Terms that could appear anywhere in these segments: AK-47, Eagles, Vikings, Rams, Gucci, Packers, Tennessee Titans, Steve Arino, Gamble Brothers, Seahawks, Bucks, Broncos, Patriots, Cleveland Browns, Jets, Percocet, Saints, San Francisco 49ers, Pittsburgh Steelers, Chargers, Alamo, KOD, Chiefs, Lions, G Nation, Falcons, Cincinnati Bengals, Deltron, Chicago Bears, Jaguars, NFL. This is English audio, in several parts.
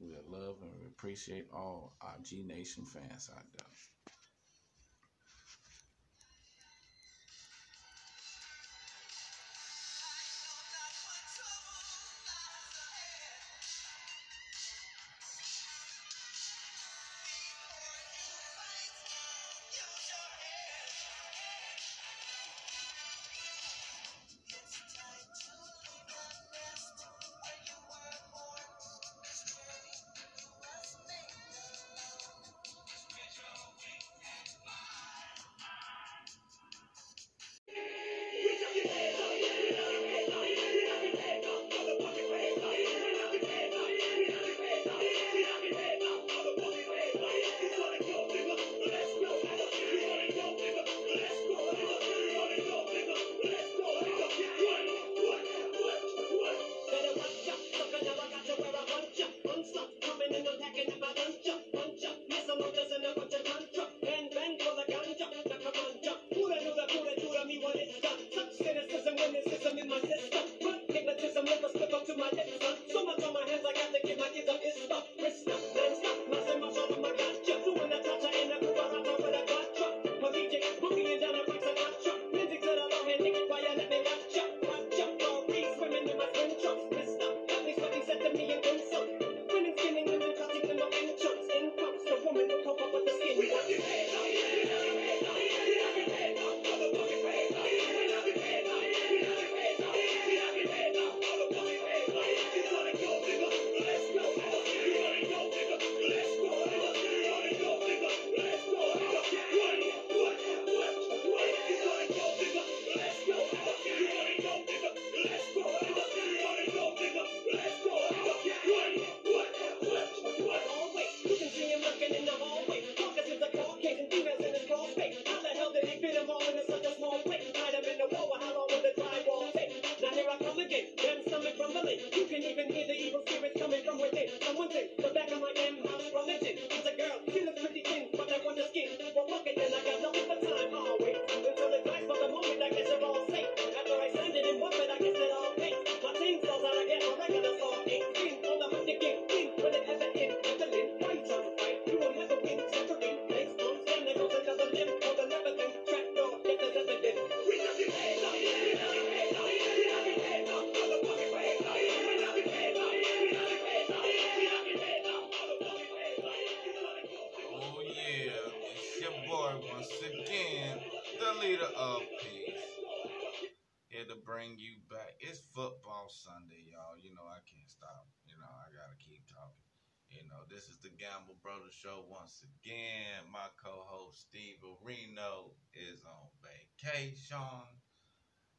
we love and we appreciate all our G Nation fans out there. This is the Gamble Brothers show once again. My co-host Steve Arino is on vacation,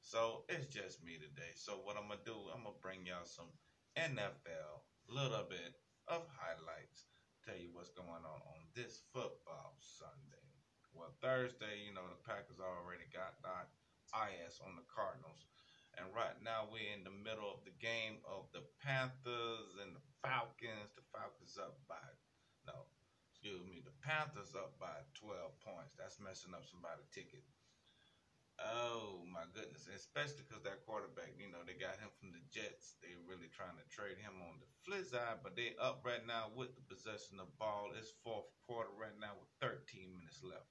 so it's just me today. So what I'm going to do, I'm going to bring y'all some NFL, little bit of highlights, tell you what's going on this football Sunday. Well, Thursday, you know, the Packers already got that IS on the Cardinals. And right now we're in the middle of the game of the Panthers and the Falcons. The Panthers up by 12 points. That's messing up somebody's ticket. Oh, my goodness. Especially because that quarterback, you know, they got him from the Jets. They really trying to trade him on the flip side, but they up right now with the possession of ball. It's fourth quarter right now with 13 minutes left.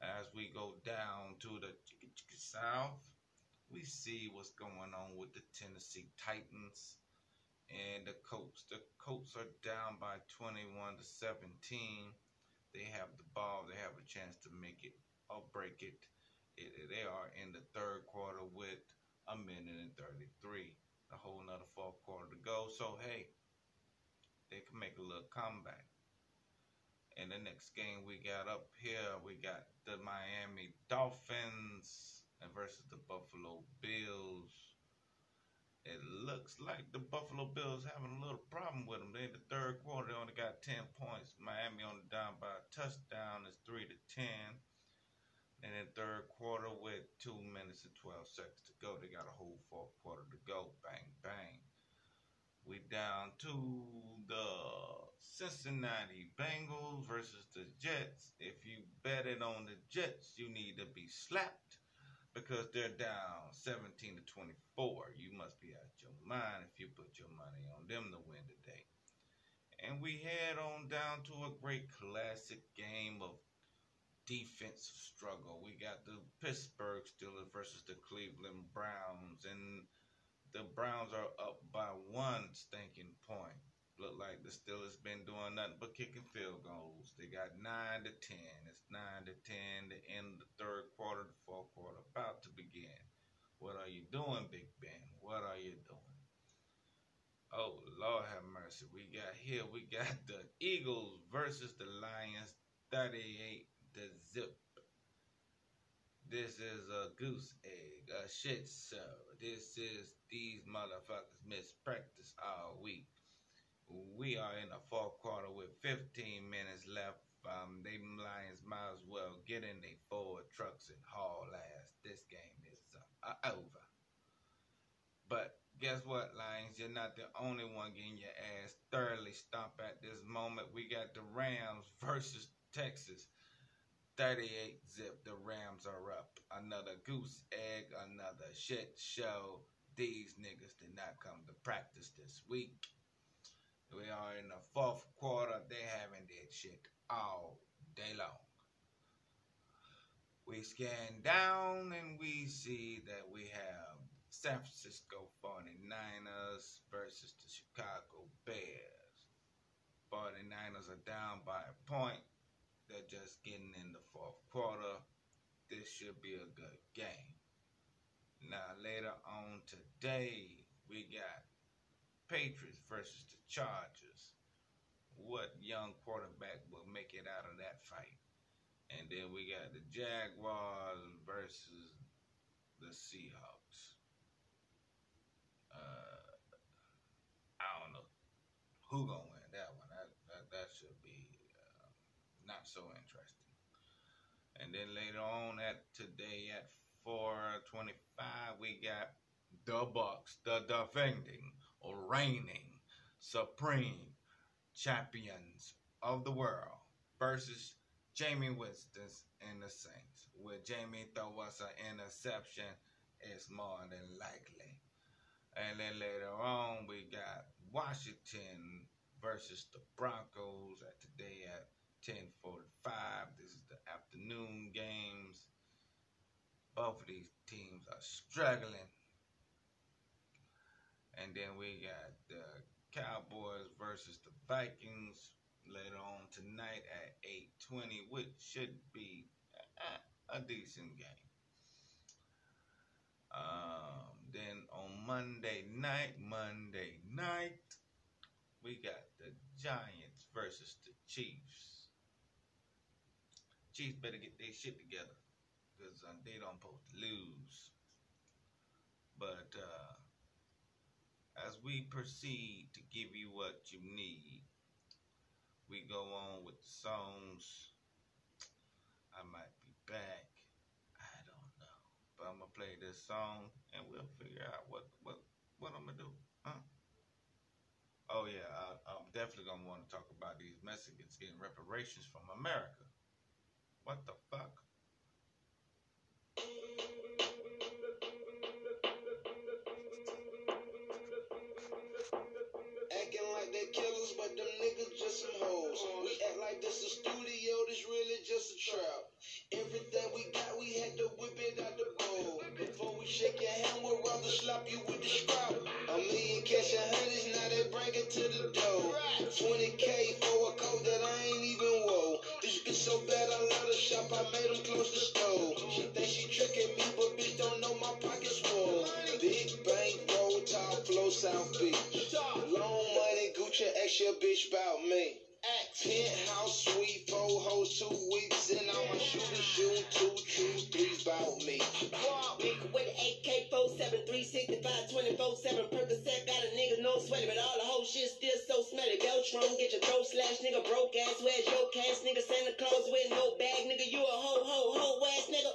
As we go down to the south, we see what's going on with the Tennessee Titans and the Colts. The Colts are down by 21-17. They have the ball. They have a chance to make it or break it. They are in the third quarter with a minute and 33. A whole nother fourth quarter to go. So, hey, they can make a little comeback. And the next game we got up here, we got the Miami Dolphins versus the Buffalo Bills. It looks like the Buffalo Bills having a little problem with them. They in the third quarter, they only got 10 points. Miami on the down by a touchdown. It's 3-10. And in the third quarter with 2 minutes and 12 seconds to go. They got a whole fourth quarter to go. Bang, bang. We down to the Cincinnati Bengals versus the Jets. If you betted on the Jets, you need to be slapped, because they're down 17-24. You must be out your mind if you put your money on them to win today. And we head on down to a great classic game of defensive struggle. We got the Pittsburgh Steelers versus the Cleveland Browns. And the Browns are up by 1 stinking point. Look like the Steelers been doing nothing but kicking field goals. They got 9-10. It's 9-10 to end the third quarter, the fourth quarter about to begin. What are you doing, Big Ben? What are you doing? Oh, Lord have mercy. We got here, we got the Eagles versus the Lions, 38-0. This is a goose egg, a shit show. This is these motherfuckers mispractice all week. We are in the fourth quarter with 15 minutes left. They Lions might as well get in their Ford trucks and haul ass. This game is over. But guess what, Lions? You're not the only one getting your ass thoroughly stomped at this moment. We got the Rams versus Texas. 38-0. The Rams are up. Another goose egg, another shit show. These niggas did not come to practice this week. We are in the fourth quarter. They haven't did shit all day long. We scan down and we see that we have San Francisco 49ers versus the Chicago Bears. 49ers are down by a point. They're just getting in the fourth quarter. This should be a good game. Now, later on today, we got Patriots versus the Chargers. What young quarterback will make it out of that fight? And then we got the Jaguars versus the Seahawks. I don't know who gonna win that one. That should be not so interesting. And then later on at today at 4:25, we got the Bucks, the defending or reigning supreme champions of the world, versus Jamie Winston and the Saints. Will Jamie throw us an interception? It's more than likely. And then later on, we got Washington versus the Broncos at today at 10:45. This is the afternoon games. Both of these teams are struggling. And then we got the Cowboys versus the Vikings later on tonight at 8:20, which should be a decent game. Then on Monday night, we got the Giants versus the Chiefs. Chiefs better get their shit together, because they don't supposed to lose. But, as we proceed to give you what you need, we go on with the songs. I might be back. I don't know. But I'm going to play this song and we'll figure out what I'm going to do. Huh? Oh, yeah. I'm definitely going to want to talk about these Mexicans getting reparations from America. What the fuck? Killers, but them niggas just some hoes. We act like this a studio, this really just a trap. Everything we got, we had to whip it out the bowl. Before we shake your hand, we'd rather slap you with the scrap. $1 million cash and hundreds, now they bring it to the door. 20K for a coat that I ain't even wore. This bitch so bad, I let her shop, I made them close the store. She think she tricking me, but bitch don't know my pocket's full. Big bank, roll, top, flow, South Beach. Long money, Gucci, ask your bitch about me. Ask. Penthouse suite, 4 hoes, 2 weeks, and I'ma shoot and shoot 2, 3, 3s bout me. Nigga with an AK-47, 365, 24/7, Percocet, got a nigga no sweaty, but all the whole shit still so smelly. Deltron, get your throat slashed, nigga broke ass, where's your cash, nigga Santa Claus with no bag, nigga you a ho ho ho ass nigga.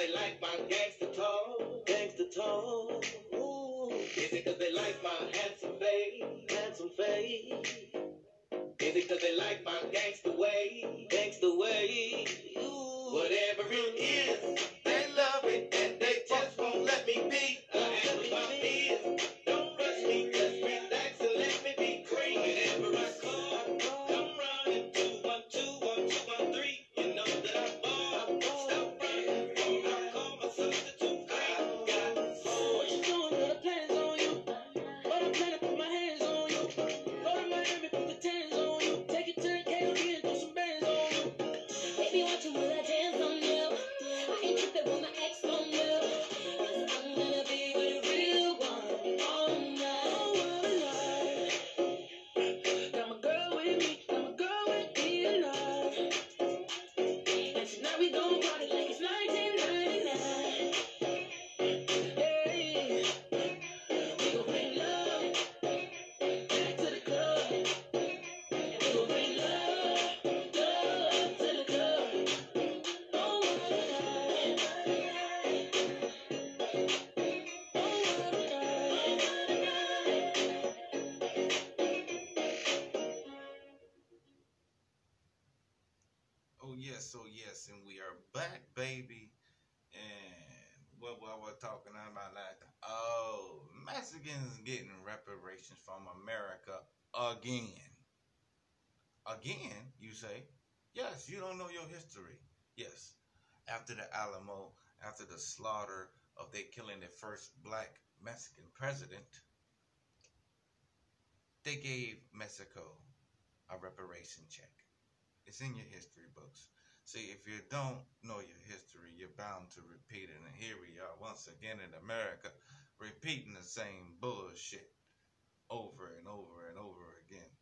they like my gangster talk? Gangster talk. Ooh. Is it 'cause they like my handsome face? Handsome face. Is it 'cause they like my gangster way? Gangster way. Ooh. Whatever it is, they love it and they just won't let me be. I am my biz. Don't rush me, just relax and let me be free. Whenever I score, come running 2-1, 2-1, 2-1, 3. You know that I'm bored. Stop running, or I call my substitute. I got more. What you doing? Put a panties on you. What I'm trying to put my hands on you. Go to Miami, put the tans on. Take it to the KOD and do some bands on you. They be watching when I dance on you. I ain't tripping when my ex on you. 'Cause I'm gonna be with a real one all night. Got my girl with me, got my girl with me alive. And tonight we gon' party like it's 1999. Hey, we gon' bring love back to the club. We gon' bring love, love to the club. Oh, what a night. Oh, what a night. Oh, what a night. Oh yes, and we are back, baby. And what we're talking about, like, oh, Mexicans getting reparations from America again. Again, you say? Yes, you don't know your history. Yes, after the Alamo, after the slaughter of they killing the first black Mexican president, they gave Mexico a reparation check. It's in your history books. See, if you don't know your history, you're bound to repeat it. And here we are once again in America, repeating the same bullshit over and over and over again.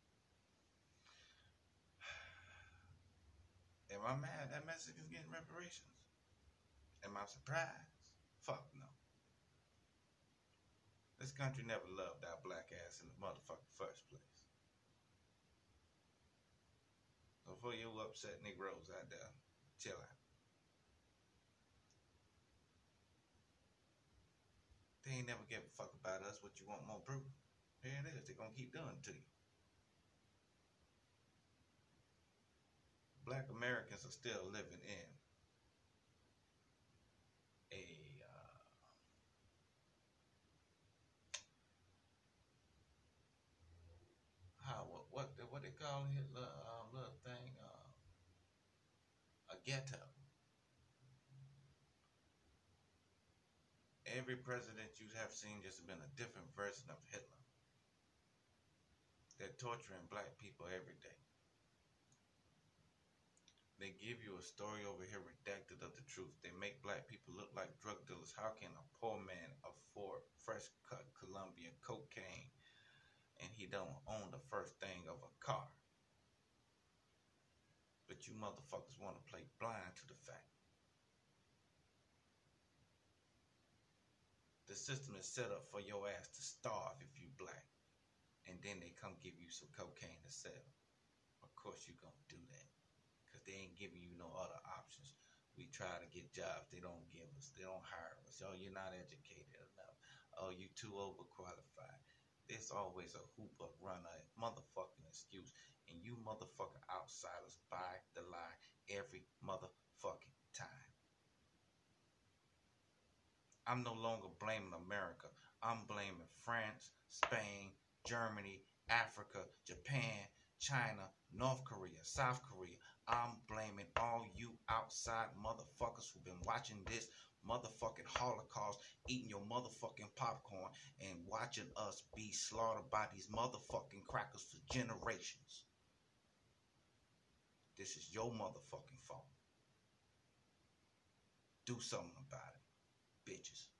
Am I mad that Mexicans getting reparations? Am I surprised? Fuck no. This country never loved our black ass in the motherfucking first place. Before you upset Negroes out there, chill out. They ain't never give a fuck about us. What you want more proof? Here it is. They're going to keep doing it to you. Black Americans are still living in a what they call his little thing, a ghetto. Every president you have seen just been a different version of Hitler. They're torturing black people every day. They give you a story over here redacted of the truth. They make black people look like drug dealers. How can a poor man afford fresh cut Colombian cocaine and he don't own the first thing of a car? But you motherfuckers want to play blind to the fact. The system is set up for your ass to starve if you black. And then they come give you some cocaine to sell. Of course you're going to do that. Because they ain't giving you no other options. We try to get jobs. They don't give us. They don't hire us. Oh, you're not educated enough. Oh, you too overqualified. There's always a hoop up runner motherfucking excuse, and you motherfucking outsiders buy the lie every motherfucking time. I'm no longer blaming America. I'm blaming France, Spain, Germany, Africa, Japan, China, North Korea, South Korea. I'm blaming all you outside motherfuckers who've been watching this motherfucking Holocaust, eating your motherfucking popcorn and watching us be slaughtered by these motherfucking crackers for generations. This is your motherfucking fault. Do something about it, bitches.